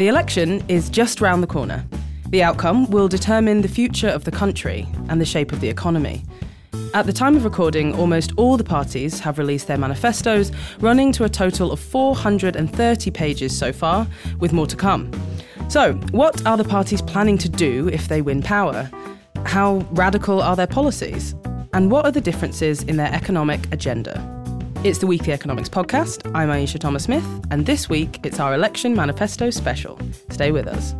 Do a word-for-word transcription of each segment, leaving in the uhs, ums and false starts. The election is just round the corner. The outcome will determine the future of the country and the shape of the economy. At the time of recording, almost all the parties have released their manifestos, running to a total of four hundred thirty pages so far, with more to come. So, what are the parties planning to do if they win power? How radical are their policies? And what are the differences in their economic agenda? It's the Weekly Economics Podcast. I'm Aisha Thomas-Smith, and this week it's our Election Manifesto Special. Stay with us.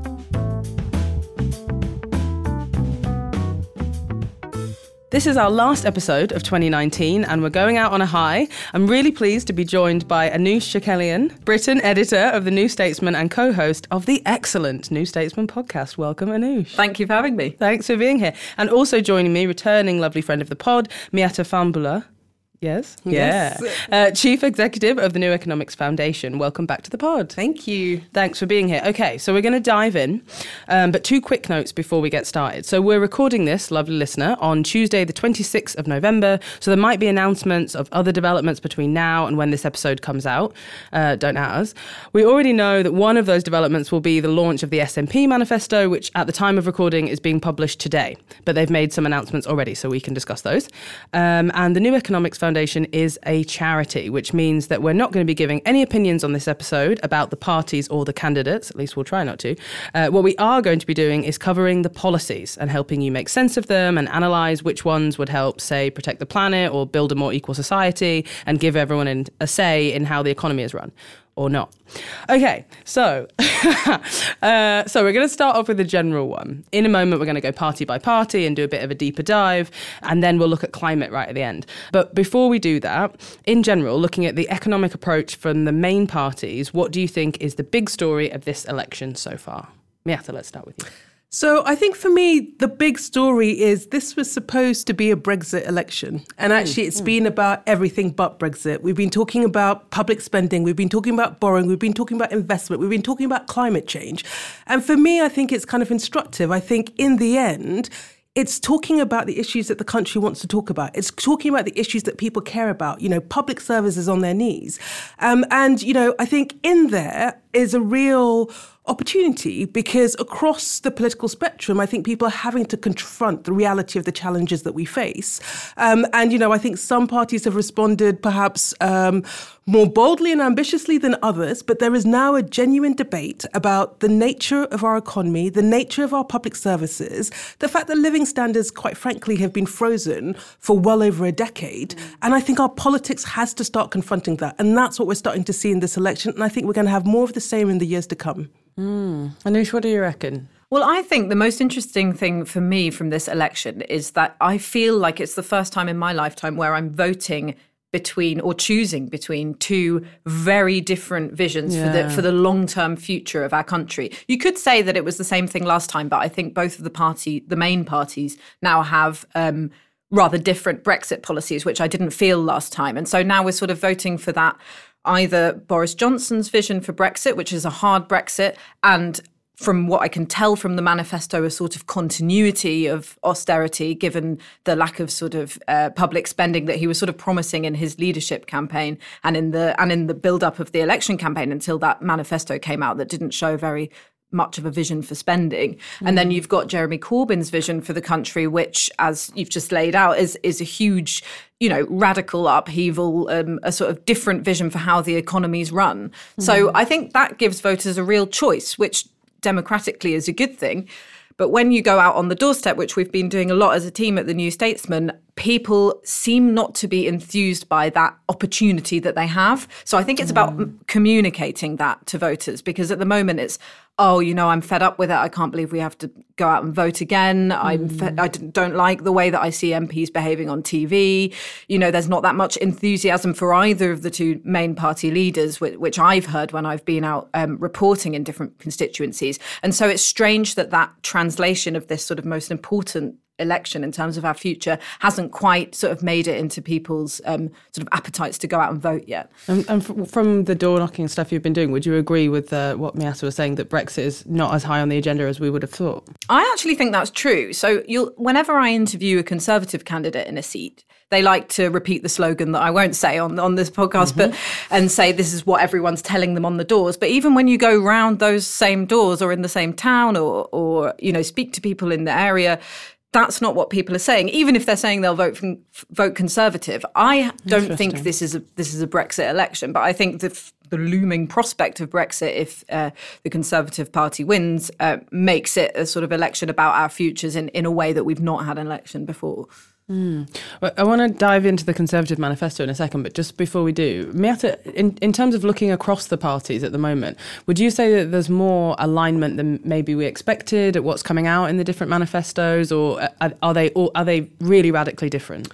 This is our last episode of twenty nineteen, and we're going out on a high. I'm really pleased to be joined by Anoush Chakelian, Britain editor of the New Statesman and co-host of the excellent New Statesman podcast. Welcome, Anoush. Thank you for having me. Thanks for being here. And also joining me, returning lovely friend of the pod, Miatta Fahnbulleh. Yes? Yeah. Yes. Uh, Chief Executive of the New Economics Foundation. Welcome back to the pod. Thank you. Thanks for being here. Okay, so we're going to dive in, um, but two quick notes before we get started. So we're recording this, lovely listener, on Tuesday the twenty-sixth of November, so there might be announcements of other developments between now and when this episode comes out. Uh, don't at us. We already know that one of those developments will be the launch of the S N P manifesto, which at the time of recording is being published today, but they've made some announcements already, so we can discuss those. Um, and the New Economics Foundation Foundation is a charity, which means that we're not going to be giving any opinions on this episode about the parties or the candidates, at least we'll try not to. Uh, what we are going to be doing is covering the policies and helping you make sense of them and analyse which ones would help, say, protect the planet or build a more equal society and give everyone an, a say in how the economy is run. Or not. Okay, so uh, so we're going to start off with a general one. In a moment, we're going to go party by party and do a bit of a deeper dive, and then we'll look at climate right at the end. But before we do that, in general, looking at the economic approach from the main parties, what do you think is the big story of this election so far? Miatta, let's start with you. So I think for me, the big story is this was supposed to be a Brexit election. And actually, it's been about everything but Brexit. We've been talking about public spending. We've been talking about borrowing. We've been talking about investment. We've been talking about climate change. And for me, I think it's kind of instructive. I think in the end, it's talking about the issues that the country wants to talk about. It's talking about the issues that people care about, you know, public services on their knees. Um, and, you know, I think in there is a real opportunity because across the political spectrum, I think people are having to confront the reality of the challenges that we face. Um, and, you know, I think some parties have responded perhaps um, more boldly and ambitiously than others, but there is now a genuine debate about the nature of our economy, the nature of our public services, the fact that living standards, quite frankly, have been frozen for well over a decade. And I think our politics has to start confronting that. And that's what we're starting to see in this election. And I think we're going to have more of the same in the years to come. Mm. Anoush, what do you reckon? Well, I think the most interesting thing for me from this election is that I feel like it's the first time in my lifetime where I'm voting between or choosing between two very different visions yeah. for the for the long-term future of our country. You could say that it was the same thing last time, but I think both of the party, the main parties now have um, rather different Brexit policies, which I didn't feel last time. And so now we're sort of voting for that, either Boris Johnson's vision for Brexit, which is a hard Brexit, and from what I can tell from the manifesto, a sort of continuity of austerity, given the lack of sort of uh, public spending that he was sort of promising in his leadership campaign and in the and in the build-up of the election campaign until that manifesto came out that didn't show very much of a vision for spending. Mm. And then you've got Jeremy Corbyn's vision for the country, which, as you've just laid out, is is a huge, you know, radical upheaval, um, a sort of different vision for how the economy's run. Mm. So I think that gives voters a real choice, which democratically is a good thing. But when you go out on the doorstep, which we've been doing a lot as a team at the New Statesman, people seem not to be enthused by that opportunity that they have. So I think it's about mm. communicating that to voters, because at the moment it's, oh, you know, I'm fed up with it. I can't believe we have to go out and vote again. I'm mm. fed, I don't like the way that I see M Ps behaving on T V. You know, there's not that much enthusiasm for either of the two main party leaders, which I've heard when I've been out um, reporting in different constituencies. And so it's strange that that translation of this sort of most important election in terms of our future hasn't quite sort of made it into people's um, sort of appetites to go out and vote yet. And, and f- from the door knocking stuff you've been doing, would you agree with uh, what Miatta was saying, that Brexit is not as high on the agenda as we would have thought? I actually think that's true. So you'll, whenever I interview a Conservative candidate in a seat, they like to repeat the slogan that I won't say on, on this podcast, mm-hmm. but and say this is what everyone's telling them on the doors. But even when you go round those same doors or in the same town or, or you know, speak to people in the area, that's not what people are saying. Even if they're saying they'll vote for, vote Conservative, I don't think this is a this is a Brexit election. But I think the the looming prospect of Brexit, if uh, the Conservative Party wins, uh, makes it a sort of election about our futures in, in a way that we've not had an election before. Mm. Well, I want to dive into the Conservative manifesto in a second, but just before we do, Miatta, in, in terms of looking across the parties at the moment, would you say that there's more alignment than maybe we expected at what's coming out in the different manifestos, or are, are they all, are they really radically different?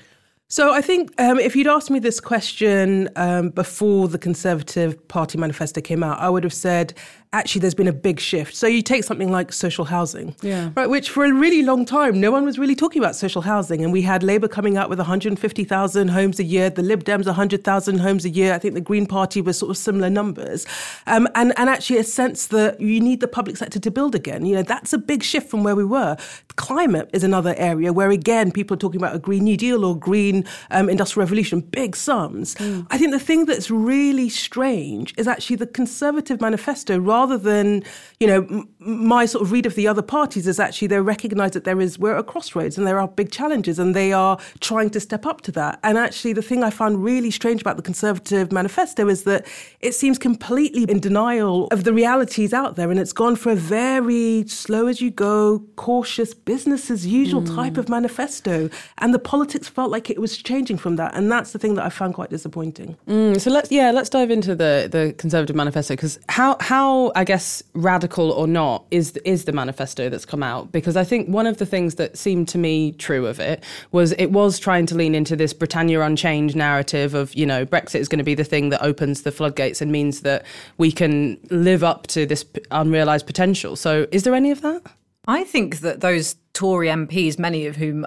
So I think um, if you'd asked me this question um, before the Conservative Party manifesto came out, I would have said, actually, there's been a big shift. So you take something like social housing, yeah. right, which for a really long time, no one was really talking about social housing. And we had Labour coming out with one hundred fifty thousand homes a year, the Lib Dems one hundred thousand homes a year. I think the Green Party was sort of similar numbers. Um, and, and actually a sense that you need the public sector to build again. You know, that's a big shift from where we were. Climate is another area where, again, people are talking about a Green New Deal or green Um, Industrial Revolution, big sums. Mm. I think the thing that's really strange is actually the Conservative manifesto, rather than, you know, m- my sort of read of the other parties is actually they recognise that there is, we're at a crossroads and there are big challenges and they are trying to step up to that. And actually the thing I found really strange about the Conservative manifesto is that it seems completely in denial of the realities out there, and it's gone for a very slow as you go, cautious, business as usual mm. type of manifesto. And the politics felt like it was was changing from that, and that's the thing that I found quite disappointing. Mm, so let's yeah let's dive into the the Conservative manifesto, because how how I guess radical or not is the, is the manifesto that's come out, because I think one of the things that seemed to me true of it was it was trying to lean into this Britannia Unchained narrative of, you know, Brexit is going to be the thing that opens the floodgates and means that we can live up to this unrealised potential. So is there any of that? I think that those Tory M Ps, many of whom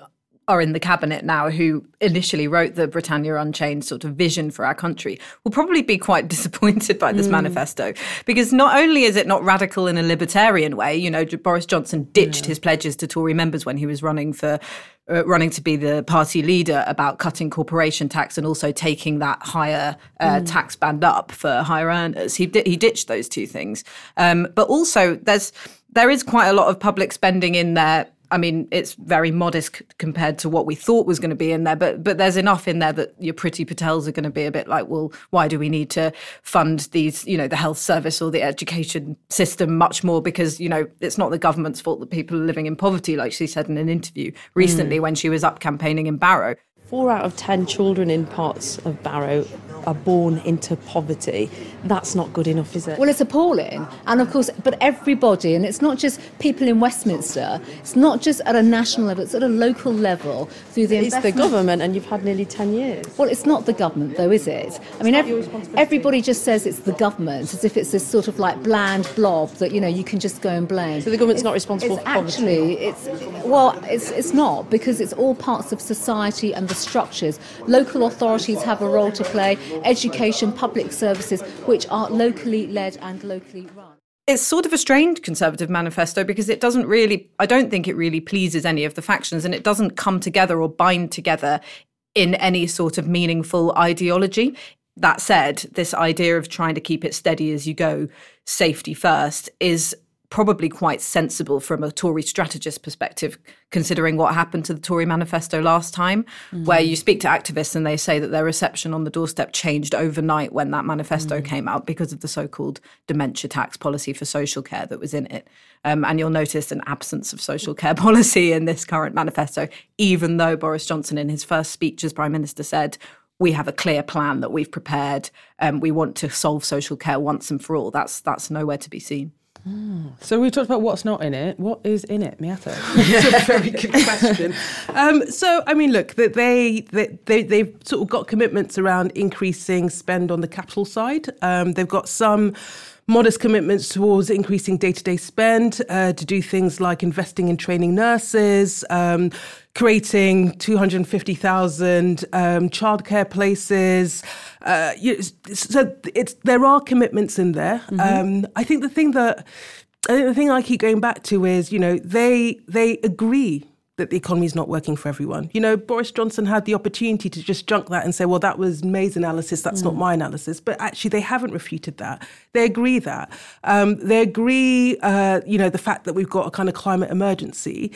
are in the cabinet now, who initially wrote the Britannia Unchained sort of vision for our country, will probably be quite disappointed by this mm. manifesto, because not only is it not radical in a libertarian way, you know, Boris Johnson ditched yeah. his pledges to Tory members when he was running for uh, running to be the party leader about cutting corporation tax and also taking that higher uh, mm. tax band up for higher earners. He di- he ditched those two things, um, but also there's there is quite a lot of public spending in there. I mean, it's very modest c- compared to what we thought was going to be in there, but but there's enough in there that your Priti Patels are going to be a bit like, well, why do we need to fund these, you know, the health service or the education system much more? Because, you know, it's not the government's fault that people are living in poverty, like she said in an interview recently mm. when she was up campaigning in Barrow. Four out of ten children in parts of Barrow are born into poverty. That's not good enough, is it? Well, it's appalling. And of course, but everybody, and it's not just people in Westminster, it's not just at a national level, it's at a local level through the investment. It's the government, and you've had nearly ten years. Well, it's not the government, though, is it? I mean, every, everybody just says it's the government, as if it's this sort of like bland blob that, you know, you can just go and blame. So the government's it's, not responsible for poverty? Actually, it's, well, it's, it's not, because it's all parts of society and the structures. Local authorities have a role to play, education, public services, which are locally led and locally run. It's sort of a strange Conservative manifesto, because it doesn't really, I don't think it really pleases any of the factions, and it doesn't come together or bind together in any sort of meaningful ideology. That said, this idea of trying to keep it steady as you go, safety first, is probably quite sensible from a Tory strategist perspective, considering what happened to the Tory manifesto last time, mm-hmm. where you speak to activists and they say that their reception on the doorstep changed overnight when that manifesto mm-hmm. came out, because of the so-called dementia tax policy for social care that was in it. Um, and you'll notice an absence of social care policy in this current manifesto, even though Boris Johnson in his first speech as Prime Minister said, we have a clear plan that we've prepared, um, we want to solve social care once and for all. That's, that's nowhere to be seen. Mm. So we've talked about what's not in it. What is in it, Miatta? That's a very good question. Um, so, I mean, look, that they, they, they, they've sort of got commitments around increasing spend on the capital side. Um, they've got some modest commitments towards increasing day-to-day spend uh, to do things like investing in training nurses, um, creating two hundred fifty thousand um, childcare places. Uh, you, so it's there are commitments in there. Mm-hmm. Um, I think the thing that I think the thing I keep going back to is, you know, they they agree that the economy is not working for everyone. You know, Boris Johnson had the opportunity to just junk that and say, well, that was May's analysis, that's mm. not my analysis. But actually, they haven't refuted that. They agree that. Um, they agree, uh, you know, the fact that we've got a kind of climate emergency.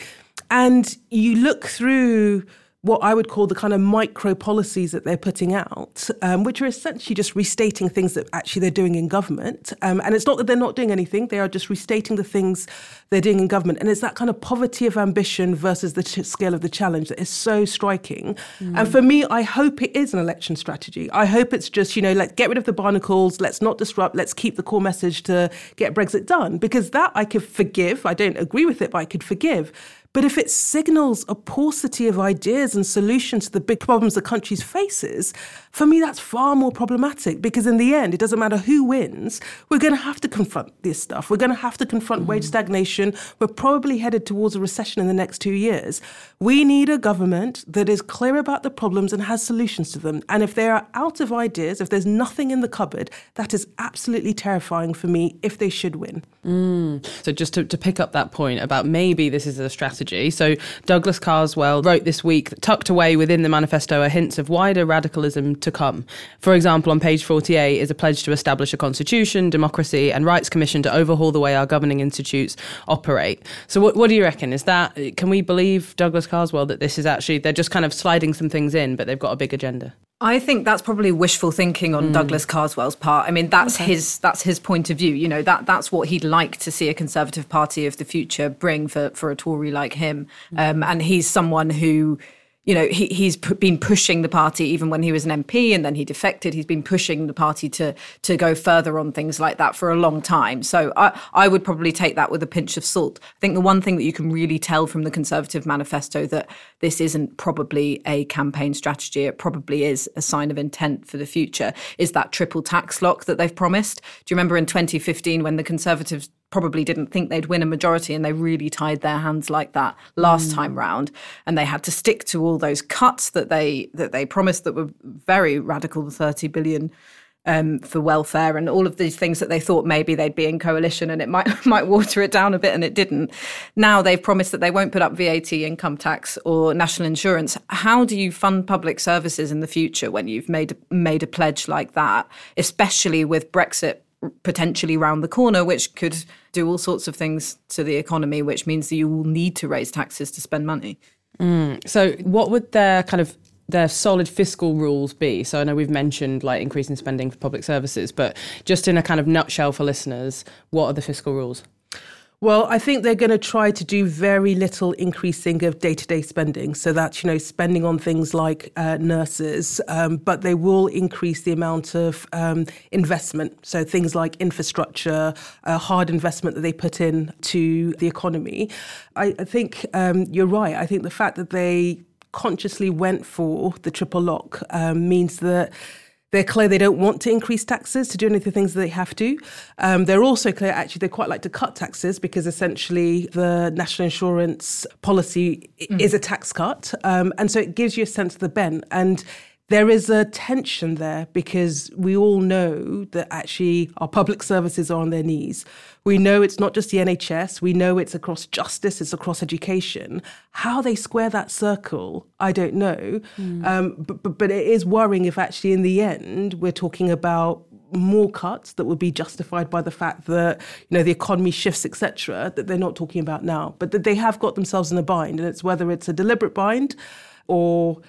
And you look through what I would call the kind of micro policies that they're putting out, um, which are essentially just restating things that actually they're doing in government. Um, and it's not that they're not doing anything. They are just restating the things they're doing in government. And it's that kind of poverty of ambition versus the t- scale of the challenge that is so striking. Mm. And for me, I hope it is an election strategy. I hope it's just, you know, let's get rid of the barnacles. Let's not disrupt. Let's keep the core message to get Brexit done. Because that I could forgive. I don't agree with it, but I could forgive. But if it signals a paucity of ideas and solutions to the big problems the country faces, for me, that's far more problematic, because in the end, it doesn't matter who wins. We're going to have to confront this stuff. We're going to have to confront mm-hmm. wage stagnation. We're probably headed towards a recession in the next two years. We need a government that is clear about the problems and has solutions to them. And if they are out of ideas, if there's nothing in the cupboard, that is absolutely terrifying for me if they should win. Mm. So just to, to pick up that point about maybe this is a strategy. So Douglas Carswell wrote this week that tucked away within the manifesto are hints of wider radicalism to come. For example, on page forty-eight is a pledge to establish a constitution, democracy and rights commission to overhaul the way our governing institutes operate. So what, what do you reckon? Is that, can we believe Douglas Carswell that this is actually, they're just kind of sliding some things in, but they've got a big agenda? I think that's probably wishful thinking on mm. Douglas Carswell's part. I mean, that's okay. his that's his point of view. You know, that that's what he'd like to see a Conservative Party of the future bring for, for a Tory like him. Um, and he's someone who, you know, he, he's p- been pushing the party even when he was an M P and then he defected. He's been pushing the party to to go further on things like that for a long time. So I, I would probably take that with a pinch of salt. I think the one thing that you can really tell from the Conservative manifesto that this isn't probably a campaign strategy, it probably is a sign of intent for the future, is that triple tax lock that they've promised. Do you remember in twenty fifteen when the Conservatives probably didn't think they'd win a majority and they really tied their hands like that last mm. time round, and they had to stick to all those cuts that they that they promised that were very radical, thirty billion um, for welfare and all of these things that they thought maybe they'd be in coalition and it might might water it down a bit, and it didn't. Now they've promised that they won't put up V A T, income tax or national insurance. How do you fund public services in the future when you've made made a pledge like that, especially with Brexit potentially round the corner, which could do all sorts of things to the economy, which means that you will need to raise taxes to spend money. Mm. So what would their kind of their solid fiscal rules be? So I know we've mentioned like increasing spending for public services, but just in a kind of nutshell for listeners, what are the fiscal rules? Well, I think they're going to try to do very little increasing of day-to-day spending. So that's, you know, spending on things like uh, nurses, um, but they will increase the amount of um, investment. So things like infrastructure, uh, hard investment that they put in to the economy. I, I think um, you're right. I think the fact that they consciously went for the triple lock um, means that they're clear they don't want to increase taxes to do any of the things that they have to. Um, they're also clear, actually, they quite like to cut taxes because essentially the national insurance policy mm. is a tax cut. Um, and so it gives you a sense of the bent. And there is a tension there because we all know that actually our public services are on their knees. We know it's not just the N H S. We know it's across justice, it's across education. How they square that circle, I don't know. Mm. Um, but, but, but it is worrying if actually in the end we're talking about more cuts that would be justified by the fact that, you know, the economy shifts, et cetera, that they're not talking about now. But that they have got themselves in a bind, and it's whether it's a deliberate bind or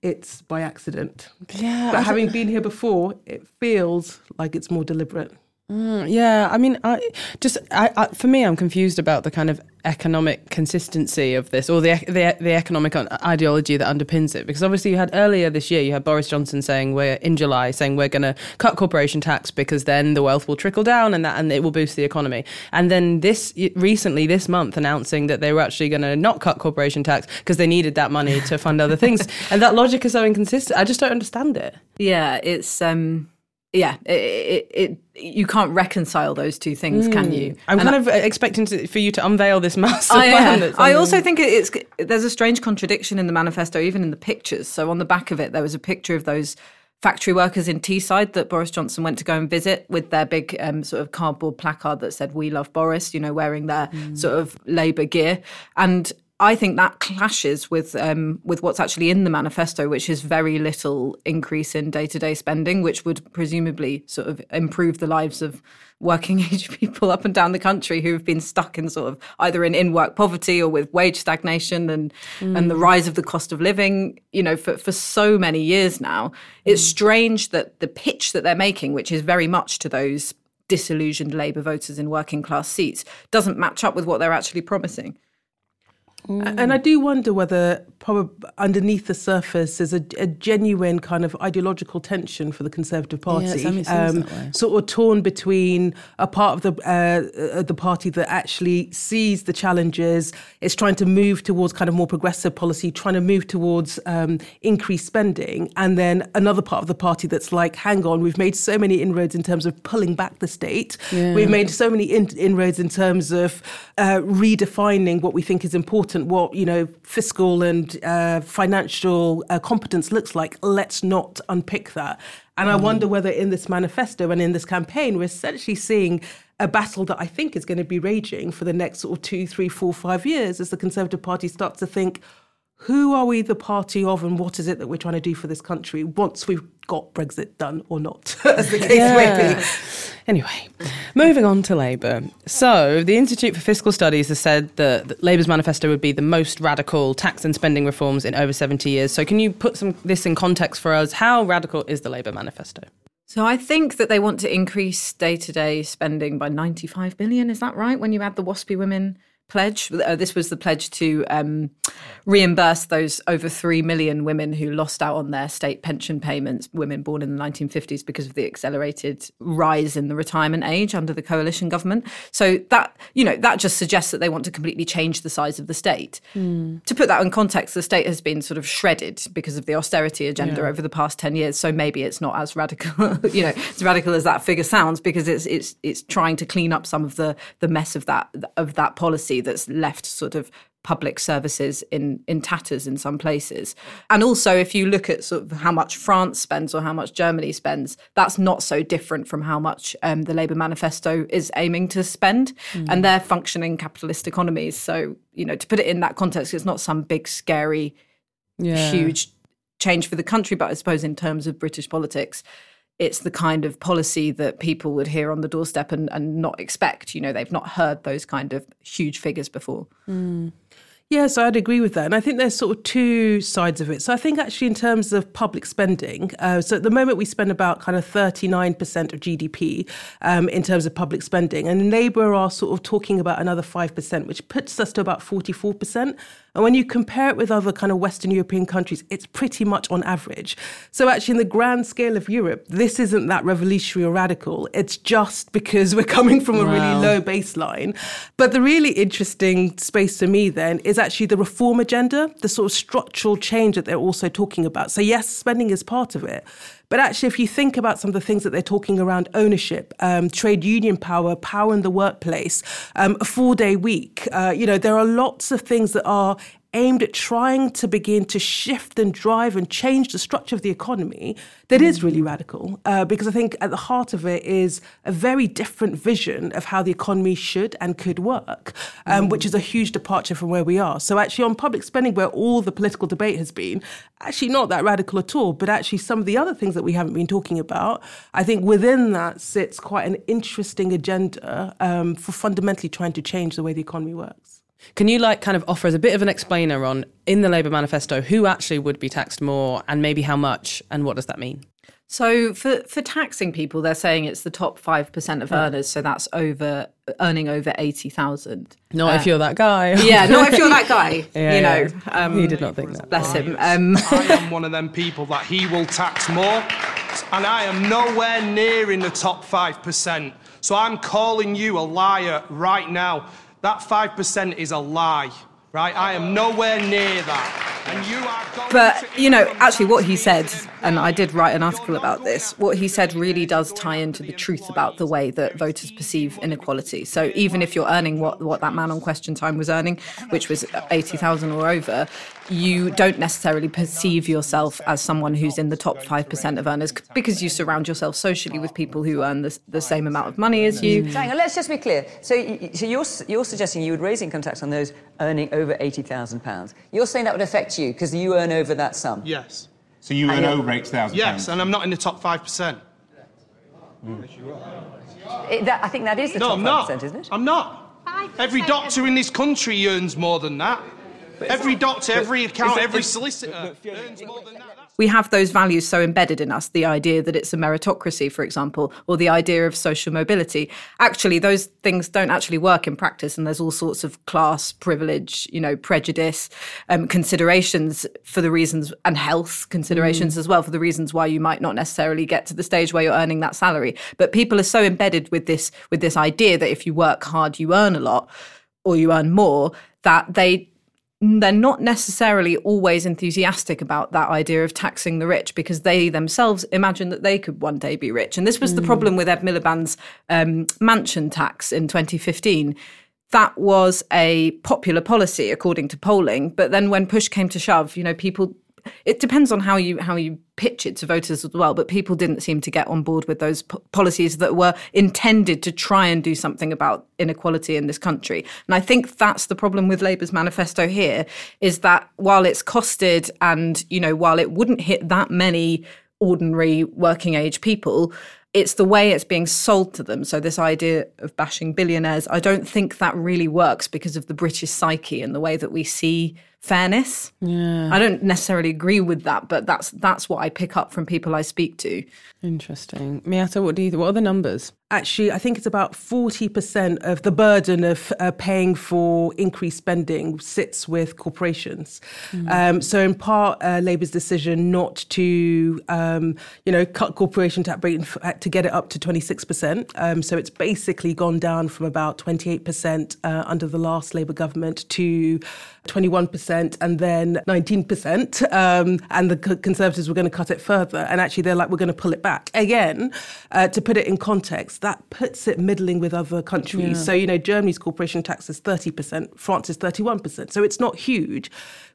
it's by accident. Yeah, but having been here before, it feels like it's more deliberate. Mm, yeah, I mean, I just I, I, for me, I'm confused about the kind of economic consistency of this, or the, the the economic ideology that underpins it. Because obviously, you had earlier this year, you had Boris Johnson saying we're in July saying we're going to cut corporation tax because then the wealth will trickle down and that and it will boost the economy. And then this recently this month announcing that they were actually going to not cut corporation tax because they needed that money to fund other things. And that logic is so inconsistent. I just don't understand it. Yeah, it's um. yeah, it, it, it, you can't reconcile those two things, mm. can you? I'm and kind I, of expecting to, for you to unveil this master I, plan. Yeah. I also think it's there's a strange contradiction in the manifesto, even in the pictures. So on the back of it, there was a picture of those factory workers in Teesside that Boris Johnson went to go and visit with their big um, sort of cardboard placard that said, "We love Boris," you know, wearing their mm. sort of Labour gear. And I think that clashes with um, with what's actually in the manifesto, which is very little increase in day-to-day spending, which would presumably sort of improve the lives of working-age people up and down the country who have been stuck in sort of either in in-work poverty or with wage stagnation and mm. and the rise of the cost of living, you know, for, for so many years now. Mm. It's strange that the pitch that they're making, which is very much to those disillusioned Labour voters in working-class seats, doesn't match up with what they're actually promising. Mm. And I do wonder whether probably underneath the surface is a, a genuine kind of ideological tension for the Conservative Party, yeah, um, sort of torn between a part of the uh, the party that actually sees the challenges, is trying to move towards kind of more progressive policy, trying to move towards um, increased spending, and then another part of the party that's like, hang on, we've made so many inroads in terms of pulling back the state, yeah. we've made so many in- inroads in terms of uh, redefining what we think is important, what, you know, fiscal and uh, financial uh, competence looks like. Let's not unpick that. And mm. I wonder whether in this manifesto and in this campaign, we're essentially seeing a battle that I think is going to be raging for the next sort of two, three, four, five years as the Conservative Party starts to think, who are we the party of and what is it that we're trying to do for this country once we've got Brexit done or not, as the case yeah. may be. Anyway, moving on to Labour. So the Institute for Fiscal Studies has said that, that Labour's manifesto would be the most radical tax and spending reforms in over seventy years. So can you put some this in context for us? How radical is the Labour manifesto? So I think that they want to increase day-to-day spending by ninety-five billion. Is that right? When you add the WASPI Women pledge, uh, this was the pledge to um, reimburse those over three million women who lost out on their state pension payments, women born in the nineteen fifties, because of the accelerated rise in the retirement age under the coalition government. So that, you know, that just suggests that they want to completely change the size of the state. Mm. To put that in context, the state has been sort of shredded because of the austerity agenda yeah. over the past ten years. So maybe it's not as radical, you know, as radical as that figure sounds, because it's it's it's trying to clean up some of the the mess of that of that policy that's left sort of public services in, in tatters in some places. And also, if you look at sort of how much France spends or how much Germany spends, that's not so different from how much um, the Labour manifesto is aiming to spend. Mm. And they're functioning capitalist economies. So, you know, to put it in that context, it's not some big, scary, yeah. huge change for the country. But I suppose in terms of British politics, it's the kind of policy that people would hear on the doorstep and, and not expect. You know, they've not heard those kind of huge figures before. Mm. Yes, I'd agree with that. And I think there's sort of two sides of it. So I think actually in terms of public spending, uh, so at the moment we spend about kind of thirty-nine percent of G D P um, in terms of public spending. And Labour are sort of talking about another five percent, which puts us to about forty-four percent. And when you compare it with other kind of Western European countries, it's pretty much on average. So actually in the grand scale of Europe, this isn't that revolutionary or radical. It's just because we're coming from a wow. really low baseline. But the really interesting space to me then is actually the reform agenda, the sort of structural change that they're also talking about. So yes, spending is part of it. But actually, if you think about some of the things that they're talking around ownership, um, trade union power, power in the workplace, um, a four-day week, uh, you know, there are lots of things that are aimed at trying to begin to shift and drive and change the structure of the economy that is really radical, uh, because I think at the heart of it is a very different vision of how the economy should and could work, um, mm. which is a huge departure from where we are. So actually on public spending, where all the political debate has been, actually not that radical at all, but actually some of the other things that we haven't been talking about, I think within that sits quite an interesting agenda um, for fundamentally trying to change the way the economy works. Can you like kind of offer us a bit of an explainer on, in the Labour manifesto, who actually would be taxed more and maybe how much and what does that mean? So for, for taxing people, they're saying it's the top five percent of earners. So that's over earning over eighty thousand. Not uh, if you're that guy. Yeah, not if you're that guy, yeah, you yeah. know. Um, he did not think that. Bless him. Um, I am one of them people that he will tax more. And I am nowhere near in the top five percent. So I'm calling you a liar right now. That five percent is a lie, right? I am nowhere near that. And you are going but, to you know, actually what he said and I did write an article about this, what he said really does tie into the truth about the way that voters perceive inequality. So even if you're earning what, what that man on Question Time was earning, which was eighty thousand or over, you don't necessarily perceive yourself as someone who's in the top five percent of earners because you surround yourself socially with people who earn the, the same amount of money as you. Hang on, let's just be clear. So, so you're, you're suggesting you would raise income tax on those earning over eighty thousand pounds. You're saying that would affect you because you earn over that sum? Yes. So you earn over eighty thousand pounds? Yes, and I'm not in the top five percent. Mm. Yes, you are. It, that, I think that is the no, top I'm not. five percent, isn't it? I'm not. Every doctor in this country earns more than that. Every doctor, every accountant, every solicitor earns more than that. We have those values so embedded in us, the idea that it's a meritocracy, for example, or the idea of social mobility. Actually, those things don't actually work in practice, and there's all sorts of class, privilege, you know, prejudice um, considerations for the reasons, and health considerations mm. as well, for the reasons why you might not necessarily get to the stage where you're earning that salary. But people are so embedded with this, with this idea that if you work hard, you earn a lot, or you earn more, that they... they're not necessarily always enthusiastic about that idea of taxing the rich because they themselves imagine that they could one day be rich. And this was mm. the problem with Ed Miliband's um, mansion tax in twenty fifteen. That was a popular policy, according to polling. But then when push came to shove, you know, people... It depends on how you how you pitch it to voters as well, but people didn't seem to get on board with those p- policies that were intended to try and do something about inequality in this country. And I think that's the problem with Labour's manifesto here, is that while it's costed and, you know, while it wouldn't hit that many ordinary working age people, it's the way it's being sold to them. So this idea of bashing billionaires, I don't think that really works because of the British psyche and the way that we see fairness. Yeah. I don't necessarily agree with that, but that's that's what I pick up from people I speak to. Interesting. Miatta, what do you? What are the numbers? Actually, I think it's about forty percent of the burden of uh, paying for increased spending sits with corporations. Mm. Um, so in part, uh, Labour's decision not to, um, you know, cut corporation tax rate to get it up to twenty-six percent. Um, so it's basically gone down from about twenty-eight percent uh, under the last Labour government to twenty-one percent and then nineteen percent. Um, and the Conservatives were going to cut it further. And actually, they're like, we're going to pull it back. Again, uh, to put it in context, that puts it middling with other countries. Yeah. So, you know, Germany's corporation tax is thirty percent, France is thirty-one percent. So it's not huge.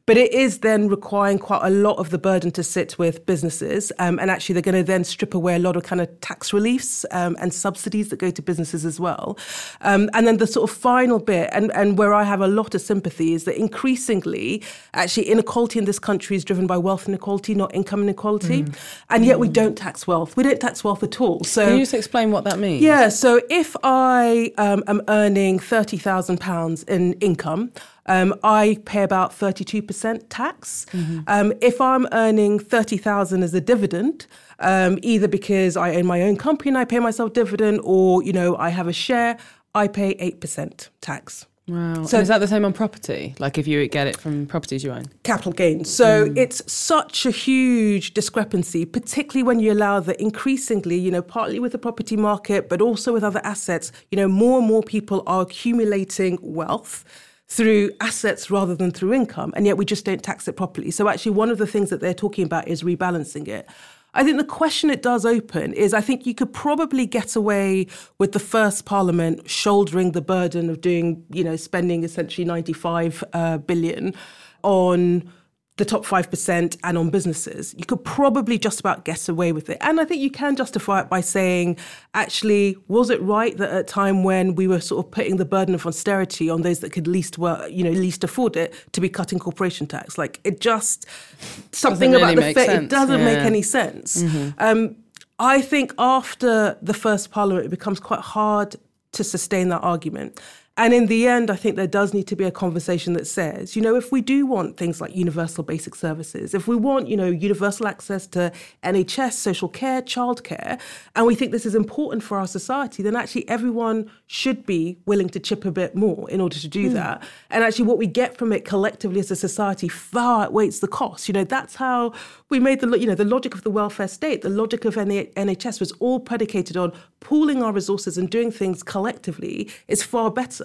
But it is then requiring quite a lot of the burden to sit with businesses. Um, and actually, they're going to then strip away a lot of kind of tax reliefs um, and subsidies that go to businesses as well. Um, and then the sort of final bit, and, and where I have a lot of sympathy, is that increasingly, actually, inequality in this country is driven by wealth inequality, not income inequality. Mm. And yet we don't tax wealth. We don't tax wealth at all. So can you just explain what that means? Yeah, so if I um, am earning thirty thousand pounds in income, Um, I pay about thirty-two percent tax. Mm-hmm. Um, if I'm earning thirty thousand as a dividend, um, either because I own my own company and I pay myself dividend, or, you know, I have a share, I pay eight percent tax. Wow. So, and is that the same on property? Like if you get it from properties you own? Capital gains. So mm. it's such a huge discrepancy, particularly when you allow that increasingly, you know, partly with the property market, but also with other assets, you know, more and more people are accumulating wealth through assets rather than through income, and yet we just don't tax it properly. So actually one of the things that they're talking about is rebalancing it. I think the question it does open is, I think you could probably get away with the first parliament shouldering the burden of doing, you know, spending essentially ninety-five uh, billion on the top five percent and on businesses. You could probably just about get away with it. And I think you can justify it by saying, actually, was it right that at a time when we were sort of putting the burden of austerity on those that could least work, you know, least afford it, to be cutting corporation tax? Like, it just, something doesn't about really the fit, it doesn't yeah. make any sense. Mm-hmm. Um, I think after the first parliament, it becomes quite hard to sustain that argument. And in the end, I think there does need to be a conversation that says, you know, if we do want things like universal basic services, if we want, you know, universal access to N H S, social care, childcare, and we think this is important for our society, then actually everyone should be willing to chip a bit more in order to do mm. that. And actually what we get from it collectively as a society far outweighs the cost. You know, that's how we made the, you know, the logic of the welfare state, the logic of N H S was all predicated on pooling our resources and doing things collectively is far better.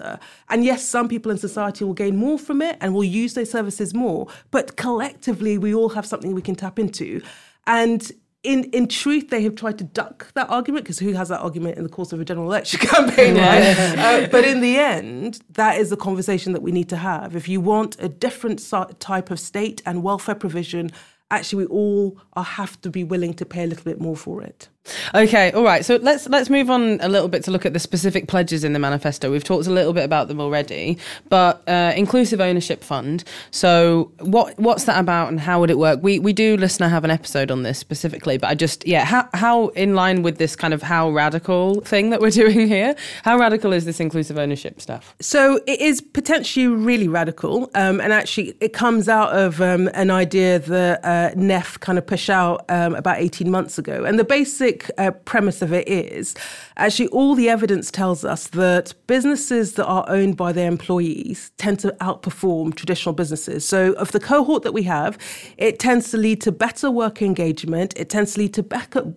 And yes, some people in society will gain more from it and will use those services more, but collectively we all have something we can tap into. And in in truth, they have tried to duck that argument, because who has that argument in the course of a general election campaign, yeah. right? uh, but in the end, that is the conversation that we need to have. If you want a different so- type of state and welfare provision, actually, we all are, have to be willing to pay a little bit more for it. Okay, all right. So let's let's move on a little bit to look at the specific pledges in the manifesto. We've talked a little bit about them already, but uh, inclusive ownership fund. So what what's that about, and how would it work? We we do, listener, have an episode on this specifically, but I just yeah, how how in line with this kind of how radical thing that we're doing here? How radical is this inclusive ownership stuff? So it is potentially really radical, um, and actually it comes out of um, an idea that uh, N E F kind of pushed out um, about eighteen months ago, and the basic Uh, premise of it is, actually, all the evidence tells us that businesses that are owned by their employees tend to outperform traditional businesses. So of the cohort that we have, it tends to lead to better worker engagement, it tends to lead to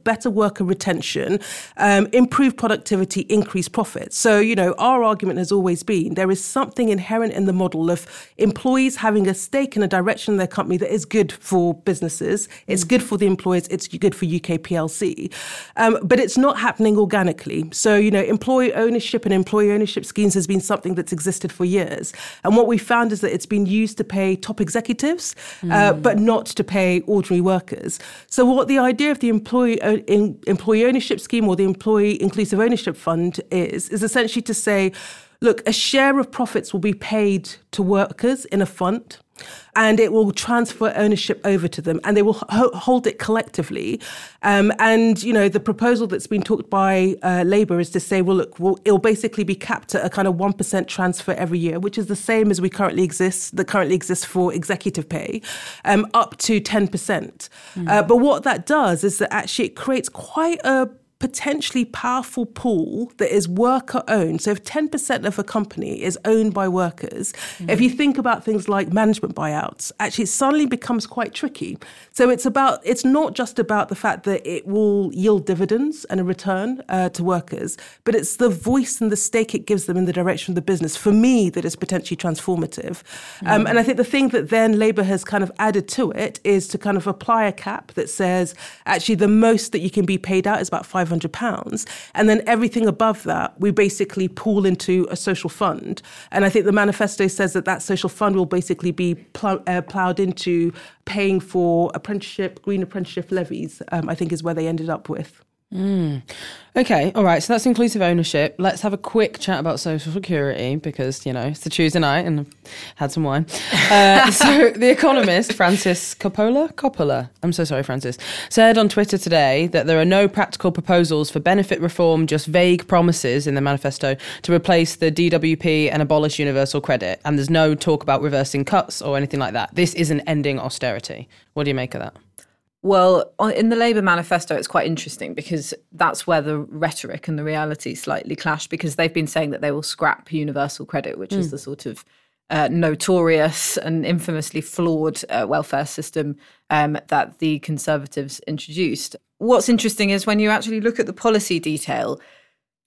better worker retention, um, improved productivity, increased profits. So, you know, our argument has always been there is something inherent in the model of employees having a stake in a direction of their company that is good for businesses, it's good for the employers, it's good for U K P L C. Um, but it's not happening organically. So, you know, employee ownership and employee ownership schemes has been something that's existed for years. And what we found is that it's been used to pay top executives, mm. uh, but not to pay ordinary workers. So what the idea of the employee uh, in, employee ownership scheme or the employee inclusive ownership fund is, is essentially to say, look, a share of profits will be paid to workers in a fund, and it will transfer ownership over to them, and they will ho- hold it collectively. Um, and, you know, the proposal that's been talked by uh, Labour is to say, well, look, we'll, it'll basically be capped at a kind of one percent transfer every year, which is the same as we currently exist, that currently exists for executive pay, um, up to ten percent. Mm-hmm. Uh, but what that does is that actually it creates quite a potentially powerful pool that is worker-owned. So if ten percent of a company is owned by workers, mm-hmm. if you think about things like management buyouts, actually it suddenly becomes quite tricky. So it's about it's not just about the fact that it will yield dividends and a return uh, to workers, but it's the voice and the stake it gives them in the direction of the business, for me, that is potentially transformative. Mm-hmm. Um, and I think the thing that then Labour has kind of added to it is to kind of apply a cap that says, actually, the most that you can be paid out is about five one hundred pounds, and then everything above that we basically pool into a social fund. And I think the manifesto says that that social fund will basically be pl- uh, ploughed into paying for apprenticeship, green apprenticeship levies, um, I think is where they ended up with. Mm. Okay, all right, so that's inclusive ownership. Let's have a quick chat about social security, because, you know, it's a Tuesday night and I've had some wine. Uh, so the economist, Francis Coppola, Coppola, I'm so sorry, Francis, said on Twitter today that there are no practical proposals for benefit reform, just vague promises in the manifesto to replace the D W P and abolish universal credit. And there's no talk about reversing cuts or anything like that. This isn't ending austerity. What do you make of that? Well, in the Labour manifesto, it's quite interesting because that's where the rhetoric and the reality slightly clash, because they've been saying that they will scrap universal credit, which mm. is the sort of uh, notorious and infamously flawed uh, welfare system um, that the Conservatives introduced. What's interesting is when you actually look at the policy detail,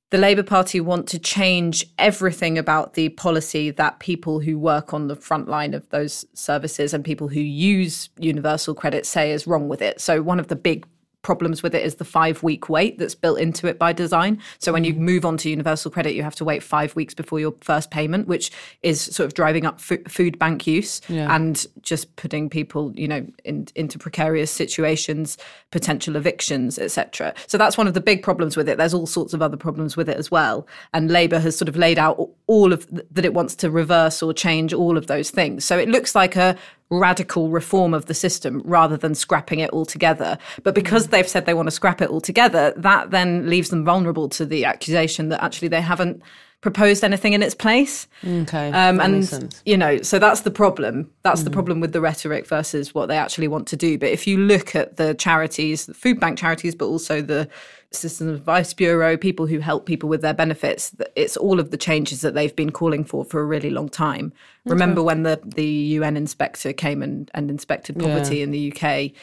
the Labour Party want to change everything about the policy that people who work on the front line of those services and people who use universal credit say is wrong with it. So one of the big problems with it is the five-week wait that's built into it by design. So when you move on to universal credit, you have to wait five weeks before your first payment, which is sort of driving up f- food bank use yeah. and just putting people, you know, in, into precarious situations, potential evictions, et cetera. So that's one of the big problems with it. There's all sorts of other problems with it as well. And Labour has sort of laid out all of th- that it wants to reverse or change all of those things. So it looks like a radical reform of the system rather than scrapping it altogether. But because they've said they want to scrap it altogether, that then leaves them vulnerable to the accusation that actually they haven't proposed anything in its place. Okay, um, that and makes sense. You know, so that's the problem. That's mm-hmm. the problem with the rhetoric versus what they actually want to do. But if you look at the charities, the food bank charities, but also the Citizen Advice Bureau, people who help people with their benefits, it's all of the changes that they've been calling for for a really long time. Okay. Remember when the, the U N inspector came and, and inspected poverty yeah. in the U K,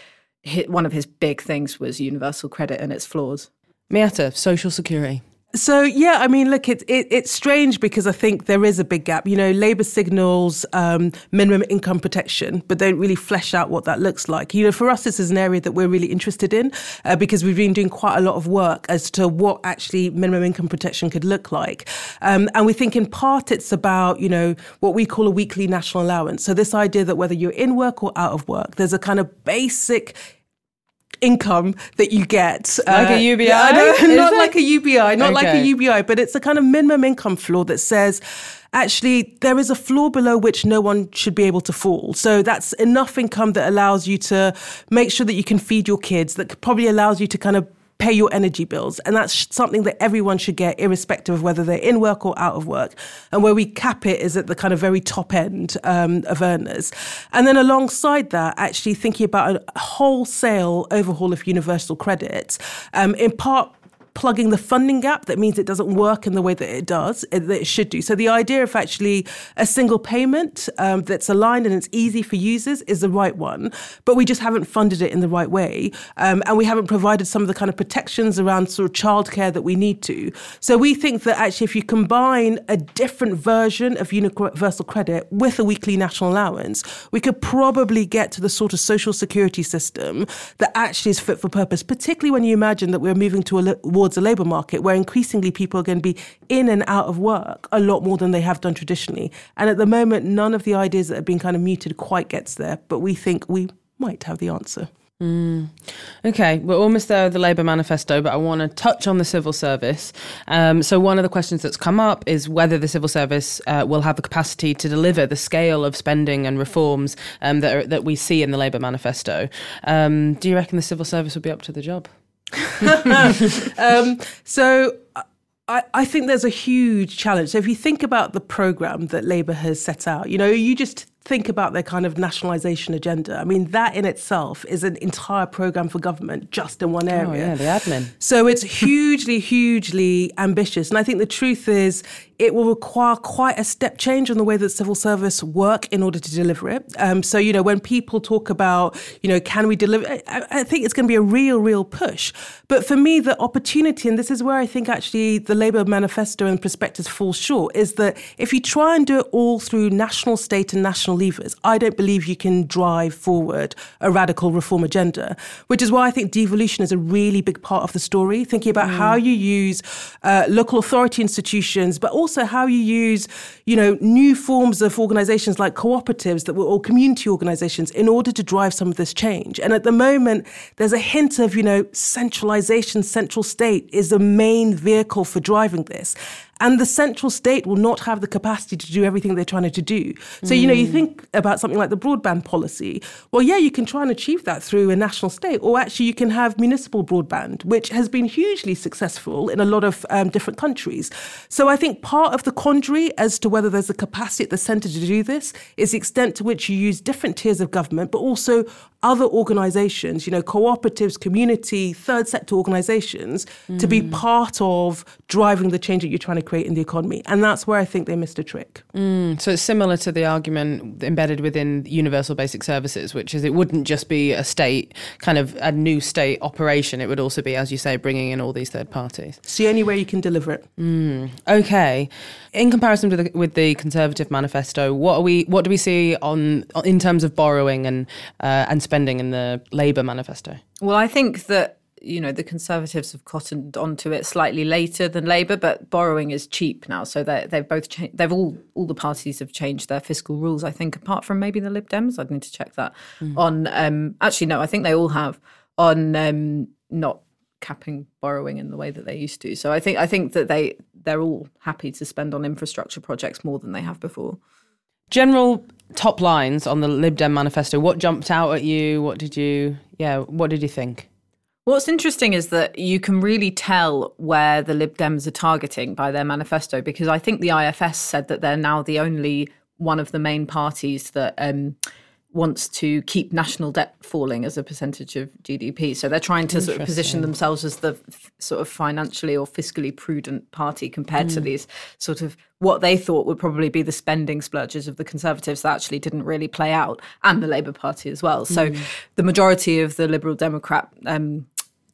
hit, one of his big things was universal credit and its flaws. Miatta, social security. So, yeah, I mean, look, it, it, it's strange because I think there is a big gap. You know, Labour signals um, minimum income protection, but don't really flesh out what that looks like. You know, for us, this is an area that we're really interested in uh, because we've been doing quite a lot of work as to what actually minimum income protection could look like. Um, and we think in part it's about, you know, what we call a weekly national allowance. So this idea that whether you're in work or out of work, there's a kind of basic income that you get. Like uh, a U B I? No, not like a U B I, not okay. like a U B I, but it's a kind of minimum income floor that says, actually, there is a floor below which no one should be able to fall. So that's enough income that allows you to make sure that you can feed your kids, that probably allows you to kind of pay your energy bills. And that's something that everyone should get, irrespective of whether they're in work or out of work. And where we cap it is at the kind of very top end um, of earners. And then alongside that, actually thinking about a wholesale overhaul of universal credit, um, in part plugging the funding gap that means it doesn't work in the way that it does, that it should do. So the idea of actually a single payment um, that's aligned and it's easy for users is the right one, but we just haven't funded it in the right way. Um, and we haven't provided some of the kind of protections around sort of childcare that we need to. So we think that actually if you combine a different version of universal credit with a weekly national allowance, we could probably get to the sort of social security system that actually is fit for purpose, particularly when you imagine that we're moving to a towards the labour market where increasingly people are going to be in and out of work a lot more than they have done traditionally. And at the moment, none of the ideas that have been kind of muted quite gets there, but we think we might have the answer. Mm. Okay, we're almost there with the Labour manifesto, but I want to touch on the civil service. Um, so one of the questions that's come up is whether the civil service uh, will have the capacity to deliver the scale of spending and reforms um, that, are, that we see in the Labour manifesto. Um, do you reckon the civil service will be up to the job? um, so I, I think there's a huge challenge. So if you think about the programme that Labour has set out, you know, you just think about their kind of nationalisation agenda. I mean, that in itself is an entire programme for government just in one area. Oh, yeah, the admin. So it's hugely, hugely ambitious. And I think the truth is it will require quite a step change on the way that civil service work in order to deliver it. Um, so, you know, when people talk about, you know, can we deliver, I, I think it's going to be a real, real push. But for me, the opportunity, and this is where I think actually the Labour manifesto and prospectus falls short, is that if you try and do it all through national, state and national levers, I don't believe you can drive forward a radical reform agenda, which is why I think devolution is a really big part of the story, thinking about mm. how you use uh, local authority institutions, but also how you use, you know, new forms of organisations like cooperatives that were all community organisations in order to drive some of this change. And at the moment, there's a hint of, you know, centralisation, central state is the main vehicle for driving this. And the central state will not have the capacity to do everything they're trying to do. So, you know, you think about something like the broadband policy. Well, yeah, you can try and achieve that through a national state, or actually you can have municipal broadband, which has been hugely successful in a lot of um, different countries. So I think part of the quandary as to whether there's a capacity at the centre to do this is the extent to which you use different tiers of government, but also other organisations, you know, cooperatives, community, third sector organisations, mm. to be part of driving the change that you're trying to create in the economy. And that's where I think they missed a trick. Mm. So it's similar to the argument embedded within universal basic services, which is it wouldn't just be a state, kind of a new state operation. It would also be, as you say, bringing in all these third parties. It's the only way you can deliver it. Mm. Okay. In comparison with the, with the Conservative manifesto, what are we? What do we see on in terms of borrowing and uh, and spending in the Labour manifesto? Well, I think that, you know, the Conservatives have cottoned onto it slightly later than Labour, but borrowing is cheap now. So they've both changed. They've all, all the parties have changed their fiscal rules, I think, apart from maybe the Lib Dems. I'd need to check that mm. on. Um, actually, no, I think they all have on um, not capping borrowing in the way that they used to. So I think I think that they they're all happy to spend on infrastructure projects more than they have before. General top lines on the Lib Dem manifesto. What jumped out at you? What did you? Yeah, what did you think? What's interesting is that you can really tell where the Lib Dems are targeting by their manifesto, because I think the I F S said that they're now the only one of the main parties that um, wants to keep national debt falling as a percentage of G D P. So they're trying to sort of position themselves as the f- sort of financially or fiscally prudent party compared mm. to these sort of what they thought would probably be the spending splurges of the Conservatives that actually didn't really play out, and the Labour Party as well. So mm. the majority of the Liberal Democrat um,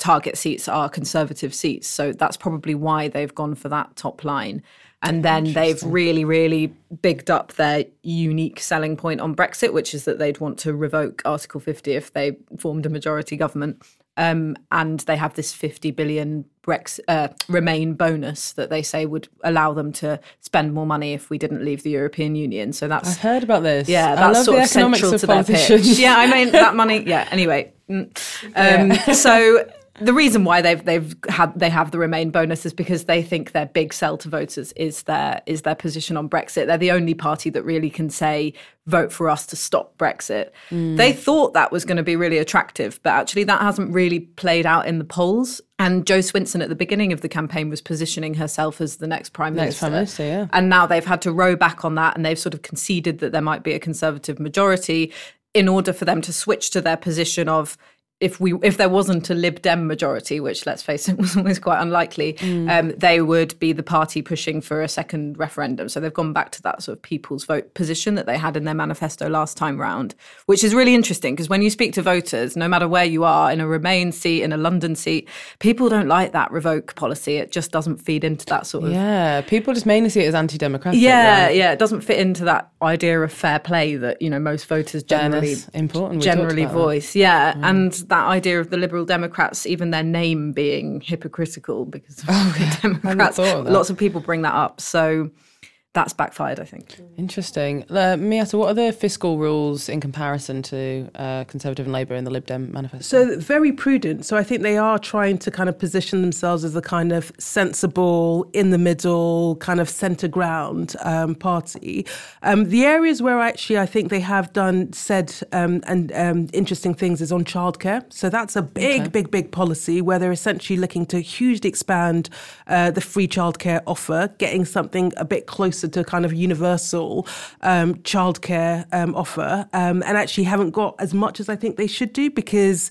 target seats are Conservative seats. So that's probably why they've gone for that top line. And then they've really, really bigged up their unique selling point on Brexit, which is that they'd want to revoke Article fifty if they formed a majority government. Um, and they have this fifty billion Brexit, uh, Remain bonus that they say would allow them to spend more money if we didn't leave the European Union. So that's I've heard about this. Yeah, that's sort of central to their pitch. Yeah, I mean that money. Yeah. Anyway, um, yeah. so. The reason why they've they've had they have the Remain bonus is because they think their big sell to voters is their is their position on Brexit. They're the only party that really can say vote for us to stop Brexit. Mm. They thought that was going to be really attractive, but actually that hasn't really played out in the polls. And Jo Swinson at the beginning of the campaign was positioning herself as the next Prime Minister. Next Prime Minister, yeah. And now they've had to row back on that, and they've sort of conceded that there might be a Conservative majority in order for them to switch to their position of, if we if there wasn't a Lib Dem majority, which, let's face it, was always quite unlikely, mm. um, they would be the party pushing for a second referendum. So they've gone back to that sort of people's vote position that they had in their manifesto last time round, which is really interesting because when you speak to voters, no matter where you are, in a Remain seat, in a London seat, people don't like that revoke policy. It just doesn't feed into that sort of... Yeah, people just mainly see it as anti-democratic. Yeah, right? yeah, it doesn't fit into that idea of fair play that, you know, most voters generally, yeah, important. generally voice. That. Yeah, mm. and... that idea of the Liberal Democrats, even their name being hypocritical because of oh, yeah. Democrats, of lots of people bring that up. So that's backfired, I think. Interesting. Uh, Miatta, what are the fiscal rules in comparison to uh, Conservative and Labour in the Lib Dem manifesto? So very prudent. So I think they are trying to kind of position themselves as a kind of sensible, in the middle, kind of centre ground um, party. Um, the areas where actually I think they have done said um, and um, interesting things is on childcare. So that's a big, okay. big, big policy where they're essentially looking to hugely expand uh, the free childcare offer, getting something a bit closer to a kind of universal um, childcare um, offer um, and actually haven't got as much as I think they should do because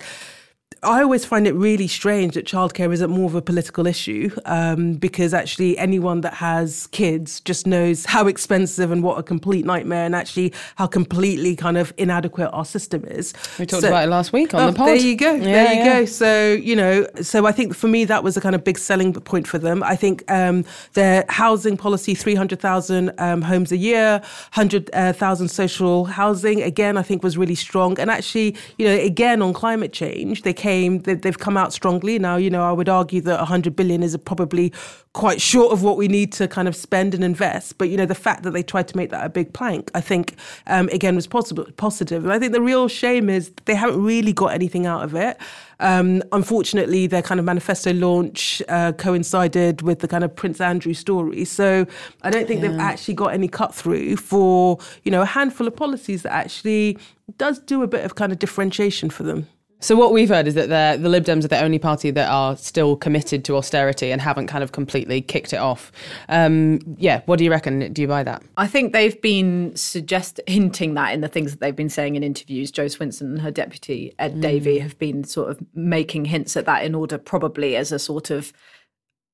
I always find it really strange that childcare isn't more of a political issue um, because actually anyone that has kids just knows how expensive and what a complete nightmare and actually how completely kind of inadequate our system is. We talked so, about it last week on oh, the pod. There you go. Yeah, there you yeah. go. So, you know, so I think for me that was a kind of big selling point for them. I think um, their housing policy, three hundred thousand um, homes a year, one hundred thousand social housing, again, I think was really strong. And actually, you know, again, on climate change, they came They've come out strongly. Now, you know, I would argue that one hundred billion is probably quite short of what we need to kind of spend and invest. But, you know, the fact that they tried to make that a big plank, I think, um, again, was possible, positive. And I think the real shame is they haven't really got anything out of it. Um, unfortunately, their kind of manifesto launch uh, coincided with the kind of Prince Andrew story. So I don't think yeah. they've actually got any cut through for, you know, a handful of policies that actually does do a bit of kind of differentiation for them. So what we've heard is that the Lib Dems are the only party that are still committed to austerity and haven't kind of completely kicked it off. Um, yeah, what do you reckon? Do you buy that? I think they've been suggest- hinting that in the things that they've been saying in interviews. Jo Swinson and her deputy, Ed mm. Davey, have been sort of making hints at that in order probably as a sort of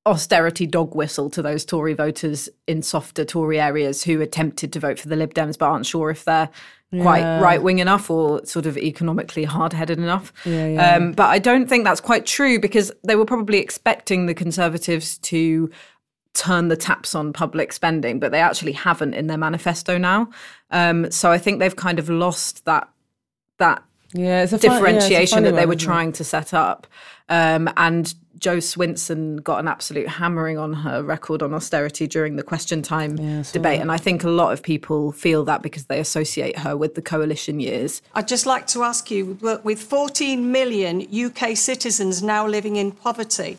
austerity dog whistle to those Tory voters in softer Tory areas who attempted to vote for the Lib Dems but aren't sure if they're Yeah. quite right-wing enough or sort of economically hard-headed enough. Yeah, yeah. Um, but I don't think that's quite true because they were probably expecting the Conservatives to turn the taps on public spending, but they actually haven't in their manifesto now. Um, so I think they've kind of lost that that yeah, it's a differentiation fun, yeah, it's a funny that they were one, trying yeah. to set up. Um, and Jo Swinson got an absolute hammering on her record on austerity during the Question Time yeah, debate. That. And I think a lot of people feel that because they associate her with the coalition years. I'd just like to ask you, with fourteen million U K citizens now living in poverty,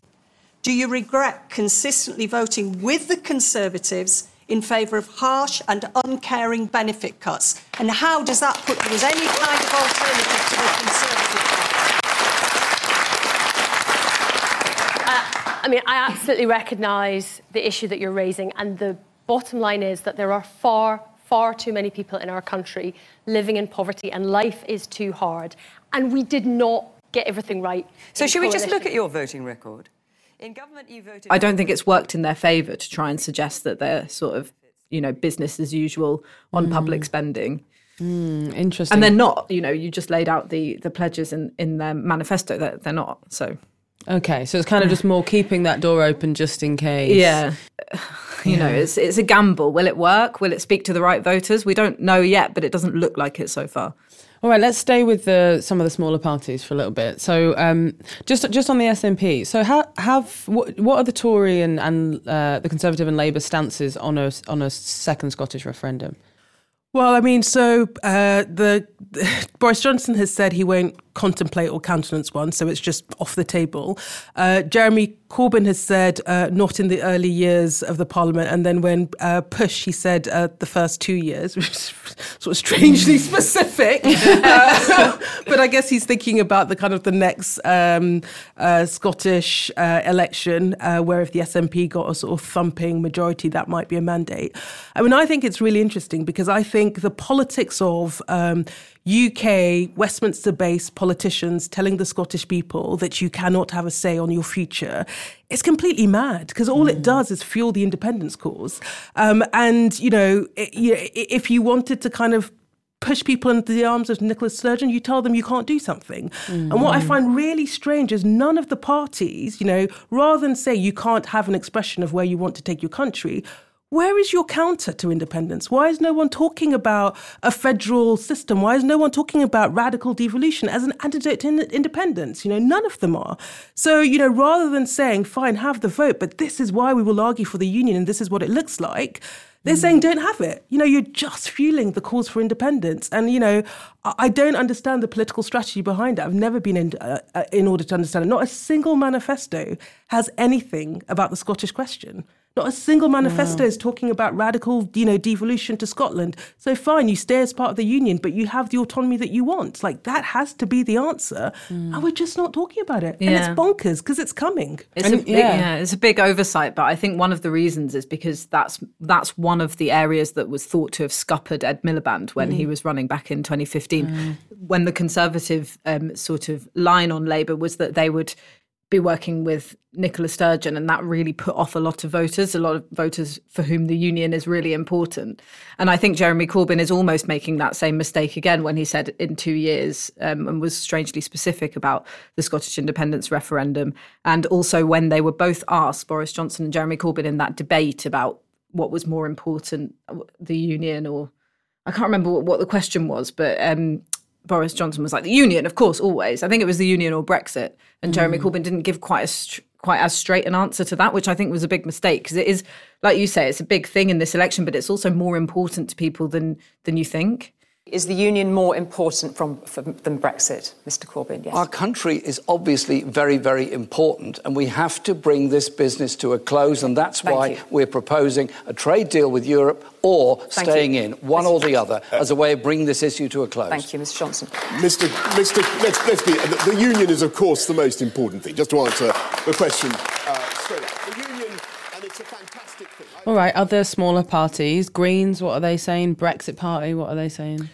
do you regret consistently voting with the Conservatives in favour of harsh and uncaring benefit cuts? And how does that put you as any kind of alternative to the Conservative Party? I mean, I absolutely recognise the issue that you're raising, and the bottom line is that there are far, far too many people in our country living in poverty, and life is too hard. And we did not get everything right. So should we just look at your voting record? In government, you voted... I don't think it's worked in their favour to try and suggest that they're sort of, you know, business as usual on mm. public spending. Mm, interesting. And they're not, you know, you just laid out the, the pledges in, in their manifesto that they're not, so... Okay, so it's kind of just more keeping that door open just in case. Yeah. You yeah. know, it's it's a gamble. Will it work? Will it speak to the right voters? We don't know yet, but it doesn't look like it so far. All right, let's stay with the, some of the smaller parties for a little bit. So um, just just on the S N P, so ha- have what, what are the Tory and, and uh, the Conservative and Labour stances on a, on a second Scottish referendum? Well, I mean, so uh, the, the Boris Johnson has said he won't contemplate or countenance one, so it's just off the table. Uh, Jeremy Corbyn has said uh, not in the early years of the Parliament, and then when uh, push, he said uh, the first two years, which is sort of strangely specific. uh, but I guess he's thinking about the kind of the next um, uh, Scottish uh, election, uh, where if the S N P got a sort of thumping majority, that might be a mandate. I mean, I think it's really interesting because I think the politics of um, U K, Westminster-based politicians telling the Scottish people that you cannot have a say on your future is completely mad, because all mm. it does is fuel the independence cause. Um, and, you know, it, you know, if you wanted to kind of push people into the arms of Nicola Sturgeon, you tell them you can't do something. Mm. And what I find really strange is none of the parties, you know, rather than say you can't have an expression of where you want to take your country, where is your counter to independence? Why is no one talking about a federal system? Why is no one talking about radical devolution as an antidote to independence? You know, none of them are. So, you know, rather than saying, fine, have the vote, but this is why we will argue for the union and this is what it looks like, they're saying don't have it. You know, you're just fueling the cause for independence. And, you know, I don't understand the political strategy behind it. I've never been in, uh, in order to understand it. Not a single manifesto has anything about the Scottish question. Not a single manifesto wow. is talking about radical, you know, devolution to Scotland. So fine, you stay as part of the union, but you have the autonomy that you want. Like, that has to be the answer. Mm. And we're just not talking about it. Yeah. And it's bonkers because it's coming. It's and, a big, yeah. yeah, it's a big oversight. But I think one of the reasons is because that's that's one of the areas that was thought to have scuppered Ed Miliband when mm. he was running back in twenty fifteen, mm. when the Conservative um, sort of line on Labour was that they would be working with Nicola Sturgeon, and that really put off a lot of voters, a lot of voters for whom the union is really important. And I think Jeremy Corbyn is almost making that same mistake again when he said in two years um, and was strangely specific about the Scottish independence referendum. And also when they were both asked, Boris Johnson and Jeremy Corbyn, in that debate about what was more important, the union or I can't remember what, what the question was, but um Boris Johnson was like, the union, of course, always. I think it was the union or Brexit. And Jeremy mm. Corbyn didn't give quite a, quite as straight an answer to that, which I think was a big mistake, because it is, like you say, it's a big thing in this election, but it's also more important to people than than you think. Is the union more important from, from than Brexit, Mister Corbyn? Yes. Our country is obviously very, very important, and we have to bring this business to a close, and that's Thank why you. We're proposing a trade deal with Europe or Thank staying you. In, one Mister or the other, as a way of bringing this issue to a close. Thank you, Mister Johnson. Mr. Mr. Let's, let's be... The, the union is, of course, the most important thing. Just to answer the question uh, straight up. The union, and it's a fantastic thing. All right, other smaller parties, Greens, what are they saying? Brexit Party, what are they saying?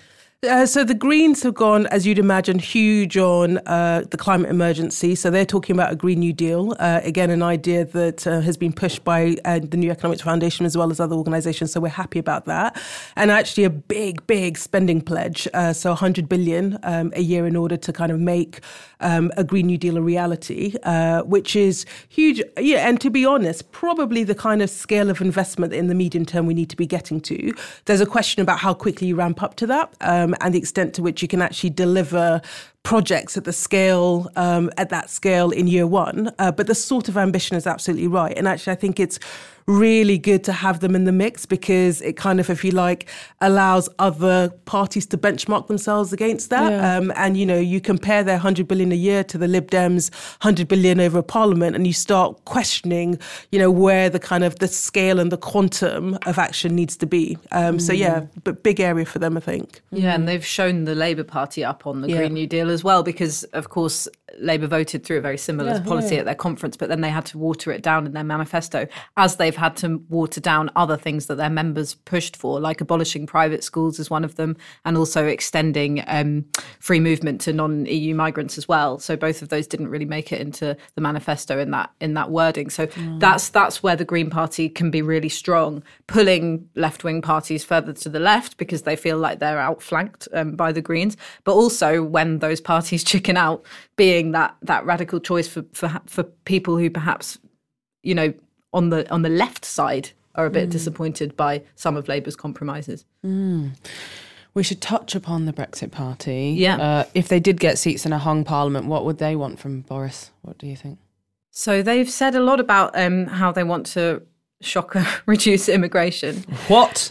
Uh, so the Greens have gone, as you'd imagine, huge on uh, the climate emergency. So they're talking about a Green New Deal, uh, again, an idea that uh, has been pushed by uh, the New Economics Foundation as well as other organisations. So we're happy about that. And actually a big, big spending pledge. Uh, so one hundred billion dollars um, a year in order to kind of make um, a Green New Deal a reality, uh, which is huge. Yeah, and to be honest, probably the kind of scale of investment in the medium term we need to be getting to. There's a question about how quickly you ramp up to that. Um, and the extent to which you can actually deliver projects at the scale, um, at that scale in year one. Uh, but the sort of ambition is absolutely right. And actually, I think it's really good to have them in the mix because it kind of, if you like, allows other parties to benchmark themselves against that. Yeah. Um, and, you know, you compare their one hundred billion dollars a year to the Lib Dems' one hundred billion dollars over a parliament, and you start questioning, you know, where the kind of the scale and the quantum of action needs to be. Um, mm. So, yeah, but big area for them, I think. Yeah, mm. and they've shown the Labour Party up on the yeah. Green New Deal as well because, of course, Labour voted through a very similar yeah, policy yeah. at their conference, but then they had to water it down in their manifesto, as they've had to water down other things that their members pushed for, like abolishing private schools is one of them, and also extending um, free movement to non-E U migrants as well. So both of those didn't really make it into the manifesto in that in that wording. So mm. that's that's where the Green Party can be really strong, pulling left-wing parties further to the left because they feel like they're outflanked um, by the Greens, but also when those parties chicken out, being being that that radical choice for for for people who perhaps, you know, on the on the left side are a bit mm. disappointed by some of Labour's compromises. Mm. We should touch upon the Brexit Party. Yeah. Uh, if they did get seats in a hung parliament, what would they want from Boris? What do you think? So they've said a lot about um, how they want to, shocker, reduce immigration. What?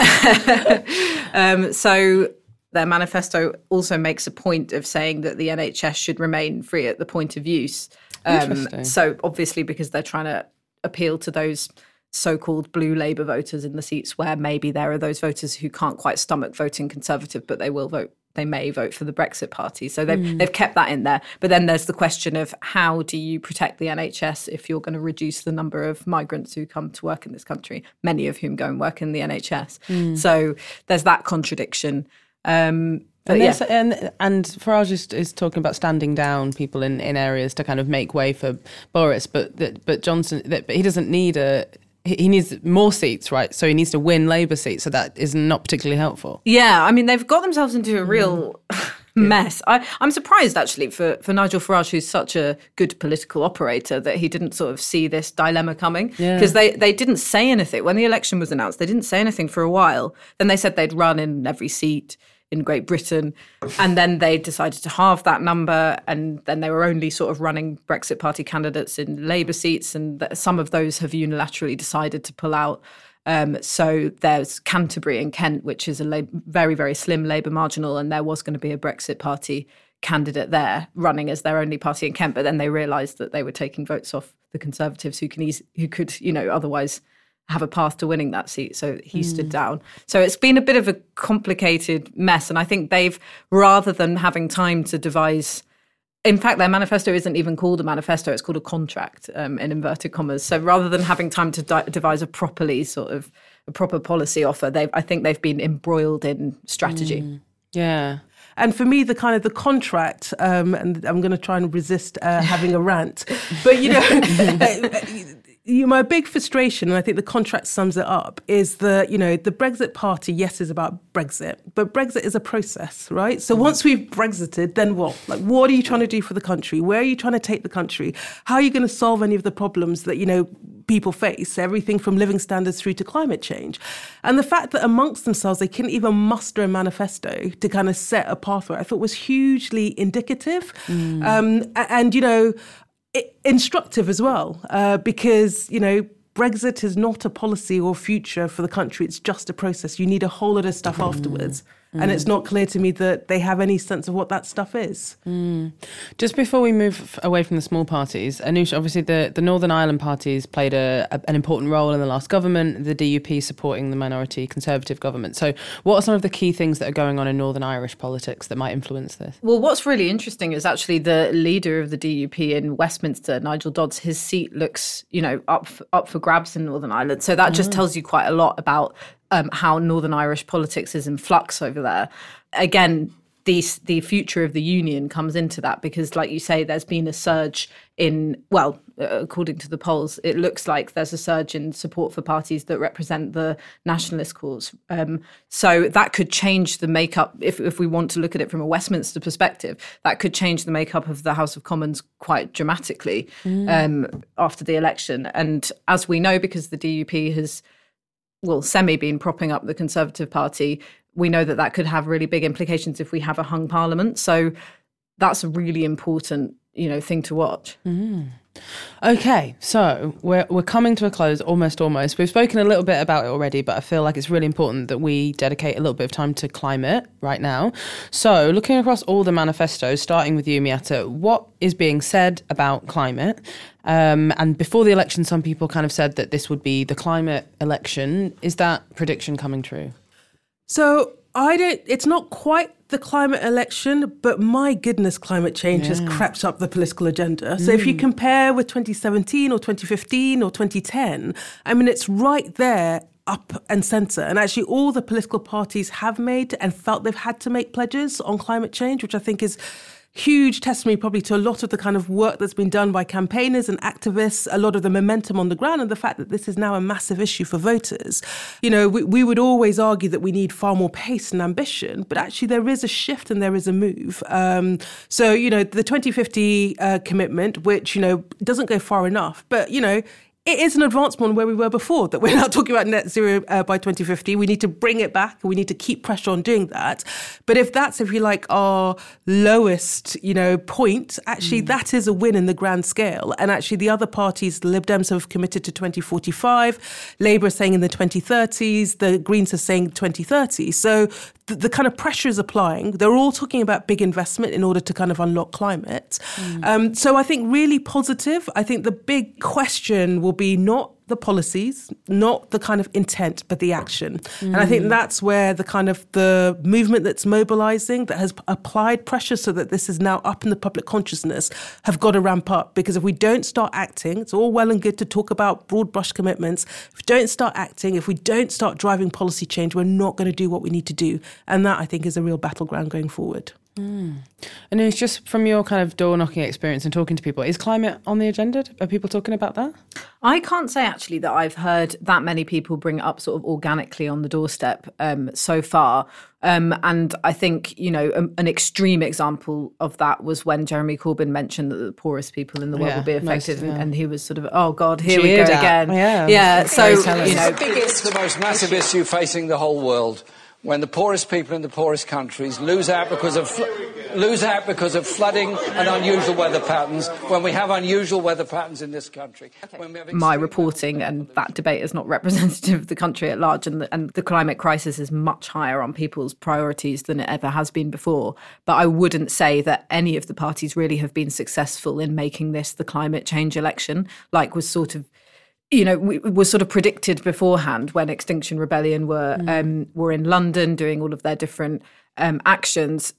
um, so their manifesto also makes a point of saying that the N H S should remain free at the point of use. Um, so obviously because they're trying to appeal to those so-called blue Labour voters in the seats where maybe there are those voters who can't quite stomach voting Conservative, but they will vote, they may vote for the Brexit Party. So they've, mm. they've kept that in there. But then there's the question of how do you protect the N H S if you're going to reduce the number of migrants who come to work in this country, many of whom go and work in the N H S. Mm. So there's that contradiction. Um, but and, yeah. and, and Farage is, is talking about standing down people in, in areas to kind of make way for Boris. But that, but Johnson, that, but he doesn't need a... He needs more seats, right? So he needs to win Labour seats. So that is not particularly helpful. Yeah, I mean, they've got themselves into a real mm. mess. I, I'm surprised, actually, for, for Nigel Farage, who's such a good political operator, that he didn't sort of see this dilemma coming. Because yeah. they, they didn't say anything. When the election was announced, they didn't say anything for a while. Then they said they'd run in every seat in Great Britain. And then they decided to halve that number. And then they were only sort of running Brexit Party candidates in Labour seats. And th- some of those have unilaterally decided to pull out. Um, so there's Canterbury and Kent, which is a La- very, very slim Labour marginal. And there was going to be a Brexit Party candidate there running as their only party in Kent. But then they realised that they were taking votes off the Conservatives who can eas- who could, you know, otherwise have a path to winning that seat. So he mm. stood down. So it's been a bit of a complicated mess. And I think they've, rather than having time to devise, in fact, their manifesto isn't even called a manifesto, it's called a contract, um, in inverted commas. So rather than having time to di- devise a properly sort of, a proper policy offer, they've, I think they've been embroiled in strategy. Mm. Yeah. And for me, the kind of the contract, um, and I'm going to try and resist uh, having a rant, but you know... You, my big frustration, and I think the contract sums it up, is that, you know, the Brexit Party, yes, is about Brexit, but Brexit is a process, right? So mm-hmm. once we've Brexited, then what? Like, what are you trying to do for the country? Where are you trying to take the country? How are you going to solve any of the problems that, you know, people face? Everything from living standards through to climate change. And the fact that amongst themselves, they couldn't even muster a manifesto to kind of set a pathway, I thought was hugely indicative. Mm. Um, and, you know, It, instructive as well, uh, because, you know, Brexit is not a policy or future for the country. It's just a process. You need a whole lot of stuff mm. afterwards. Mm. And it's not clear to me that they have any sense of what that stuff is. Mm. Just before we move away from the small parties, Anoush, obviously the, the Northern Ireland parties played a, a, an important role in the last government, the D U P supporting the minority Conservative government. So what are some of the key things that are going on in Northern Irish politics that might influence this? Well, what's really interesting is actually the leader of the D U P in Westminster, Nigel Dodds, his seat looks, you know, up, up for grabs in Northern Ireland. So that mm. just tells you quite a lot about Um, how Northern Irish politics is in flux over there. Again, the, the future of the union comes into that because, like you say, there's been a surge in, well, uh, according to the polls, it looks like there's a surge in support for parties that represent the nationalist cause. Um, so that could change the makeup, if, if we want to look at it from a Westminster perspective, that could change the makeup of the House of Commons quite dramatically mm. um, after the election. And as we know, because the D U P has... well, semi been propping up the Conservative Party, we know that that could have really big implications if we have a hung parliament. So that's a really important, you know, thing to watch. Mm. Okay, so we're we're coming to a close, almost, almost. We've spoken a little bit about it already, but I feel like it's really important that we dedicate a little bit of time to climate right now. So looking across all the manifestos, starting with you, Miatta, what is being said about climate? Um, and before the election, some people kind of said that this would be the climate election. Is that prediction coming true? So I don't, it's not quite the climate election, but my goodness, climate change yeah. has crept up the political agenda. So mm. if you compare with twenty seventeen or twenty fifteen or twenty ten, I mean, it's right there up and centre. And actually all the political parties have made and felt they've had to make pledges on climate change, which I think is huge testimony probably to a lot of the kind of work that's been done by campaigners and activists, a lot of the momentum on the ground, and the fact that this is now a massive issue for voters. You know, we, we would always argue that we need far more pace and ambition, but actually there is a shift and there is a move. Um, so, you know, the twenty fifty uh, commitment, which, you know, doesn't go far enough, but, you know, it is an advancement on where we were before, that we're not talking about net zero uh, by twenty fifty. We need to bring it back and we need to keep pressure on doing that. But if that's, if you like, our lowest, you know, point, actually, mm. that is a win in the grand scale. And actually the other parties, the Lib Dems have committed to twenty forty-five, Labour is saying in the twenty thirties, the Greens are saying twenty thirty. So the, the kind of pressure is applying. They're all talking about big investment in order to kind of unlock climate. Mm. Um, so I think really positive. I think the big question will will be not the policies, not the kind of intent, but the action. Mm. And I think that's where the kind of the movement that's mobilising, that has applied pressure so that this is now up in the public consciousness, have got to ramp up. Because if we don't start acting, it's all well and good to talk about broad brush commitments. If we don't start acting, if we don't start driving policy change, we're not going to do what we need to do. And that, I think, is a real battleground going forward. Mm. And it's just from your kind of door-knocking experience and talking to people, is climate on the agenda? Are people talking about that? I can't say actually that I've heard that many people bring it up sort of organically on the doorstep um, so far. Um, and I think, you know, a, an extreme example of that was when Jeremy Corbyn mentioned that the poorest people in the world yeah, would be affected. Most, yeah. and, and he was sort of, oh, God, here Cheered we go at. again. Yeah. yeah so, you know. It's the biggest, the most massive issue facing the whole world. When the poorest people in the poorest countries lose out because of fl- lose out because of flooding and unusual weather patterns, when we have unusual weather patterns in this country. Okay. When we have My reporting and that debate is not representative of the country at large, and the, and the climate crisis is much higher on people's priorities than it ever has been before. But I wouldn't say that any of the parties really have been successful in making this the climate change election, like was sort of You know, we were sort of predicted beforehand when Extinction Rebellion were mm. um, were in London doing all of their different um, actions.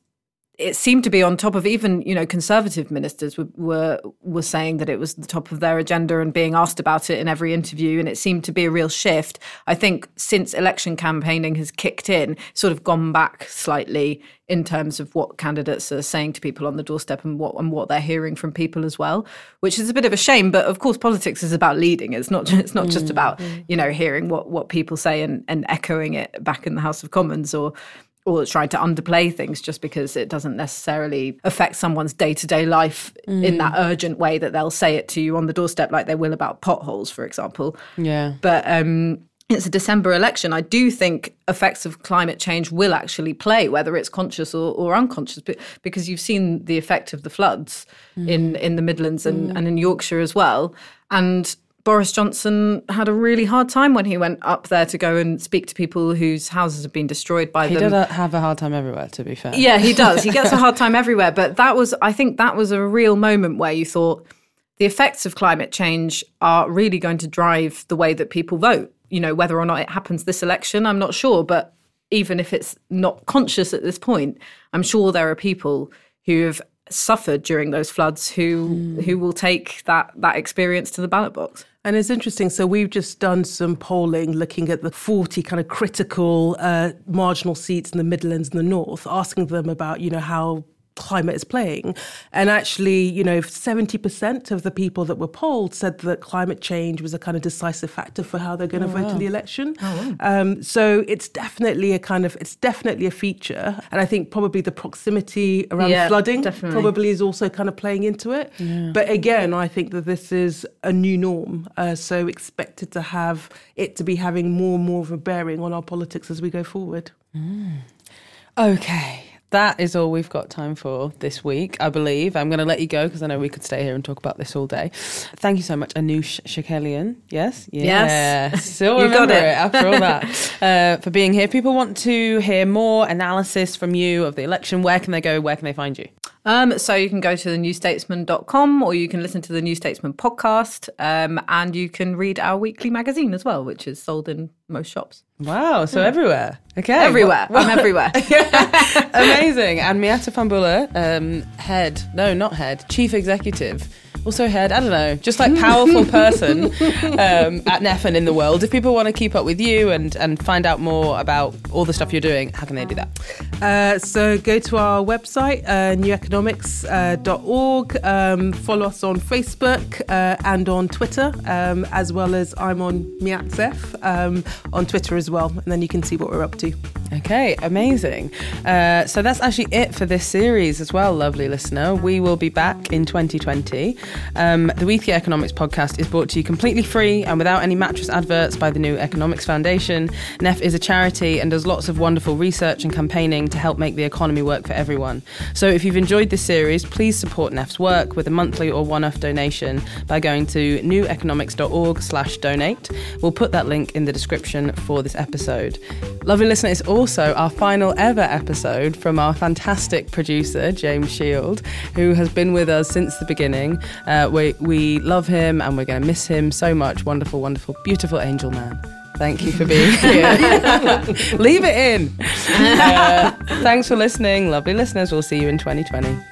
It seemed to be on top of even, you know, Conservative ministers were, were were saying that it was the top of their agenda and being asked about it in every interview. And it seemed to be a real shift. I think since election campaigning has kicked in, sort of gone back slightly in terms of what candidates are saying to people on the doorstep and what and what they're hearing from people as well, which is a bit of a shame. But of course, politics is about leading. It's not it's not just about, you know, hearing what, what people say and, and echoing it back in the House of Commons or or trying to underplay things just because it doesn't necessarily affect someone's day-to-day life mm. in that urgent way that they'll say it to you on the doorstep like they will about potholes, for example. Yeah. But um, it's a December election. I do think effects of climate change will actually play, whether it's conscious or, or unconscious, because you've seen the effect of the floods mm. in, in the Midlands and, mm. and in Yorkshire as well. And Boris Johnson had a really hard time when he went up there to go and speak to people whose houses have been destroyed by he them. He did have a hard time everywhere, to be fair. Yeah, he does. He gets a hard time everywhere. But that was, I think that was a real moment where you thought the effects of climate change are really going to drive the way that people vote. You know, whether or not it happens this election, I'm not sure. But even if it's not conscious at this point, I'm sure there are people who have suffered during those floods who mm. who will take that that experience to the ballot box. And it's interesting. So we've just done some polling looking at the forty kind of critical uh, marginal seats in the Midlands and the North, asking them about, you know, how climate is playing. And actually, you know, seventy percent of the people that were polled said that climate change was a kind of decisive factor for how they're going to oh, vote wow. in the election. Oh, wow. um, so it's definitely a kind of, it's definitely a feature. And I think probably the proximity around yeah, flooding definitely. probably is also kind of playing into it. Yeah. But again, I think that this is a new norm. Uh, so expected to have it to be having more and more of a bearing on our politics as we go forward. Mm. Okay. That is all we've got time for this week, I believe. I'm going to let you go because I know we could stay here and talk about this all day. Thank you so much, Anoush Chakelian. Yes? Yes. yes. Still remember it. it after all that. uh, for being here. People want to hear more analysis from you of the election. Where can they go? Where can they find you? Um, so you can go to the new statesman dot com or you can listen to the New Statesman podcast um, and you can read our weekly magazine as well, which is sold in most shops. Wow, so yeah. everywhere. Okay. Everywhere. What, what? I'm everywhere. Amazing. And Miatta Fahnbulleh, um, head, no, not head, chief executive also head, I don't know, just like powerful person um, at N E F and in the world. If people want to keep up with you and, and find out more about all the stuff you're doing, how can they do that? Uh, so go to our website, uh, new economics dot org. Uh, um, follow us on Facebook uh, and on Twitter, um, as well as I'm on Miatta um on Twitter as well. And then you can see what we're up to. Okay, amazing. Uh, so that's actually it for this series as well, lovely listener. We will be back in twenty twenty. Um, the Weekly Economics podcast is brought to you completely free and without any mattress adverts by the New Economics Foundation. N E F is a charity and does lots of wonderful research and campaigning to help make the economy work for everyone. So if you've enjoyed this series, please support N E F's work with a monthly or one-off donation by going to new economics dot org slash donate. We'll put that link in the description for this episode. Lovely listener, it's also our final ever episode from our fantastic producer, James Shield, who has been with us since the beginning. Uh, we, we love him and we're going to miss him so much. Wonderful, wonderful, beautiful angel man. Thank you for being here. Leave it in. Uh, thanks for listening. Lovely listeners. We'll see you in twenty twenty.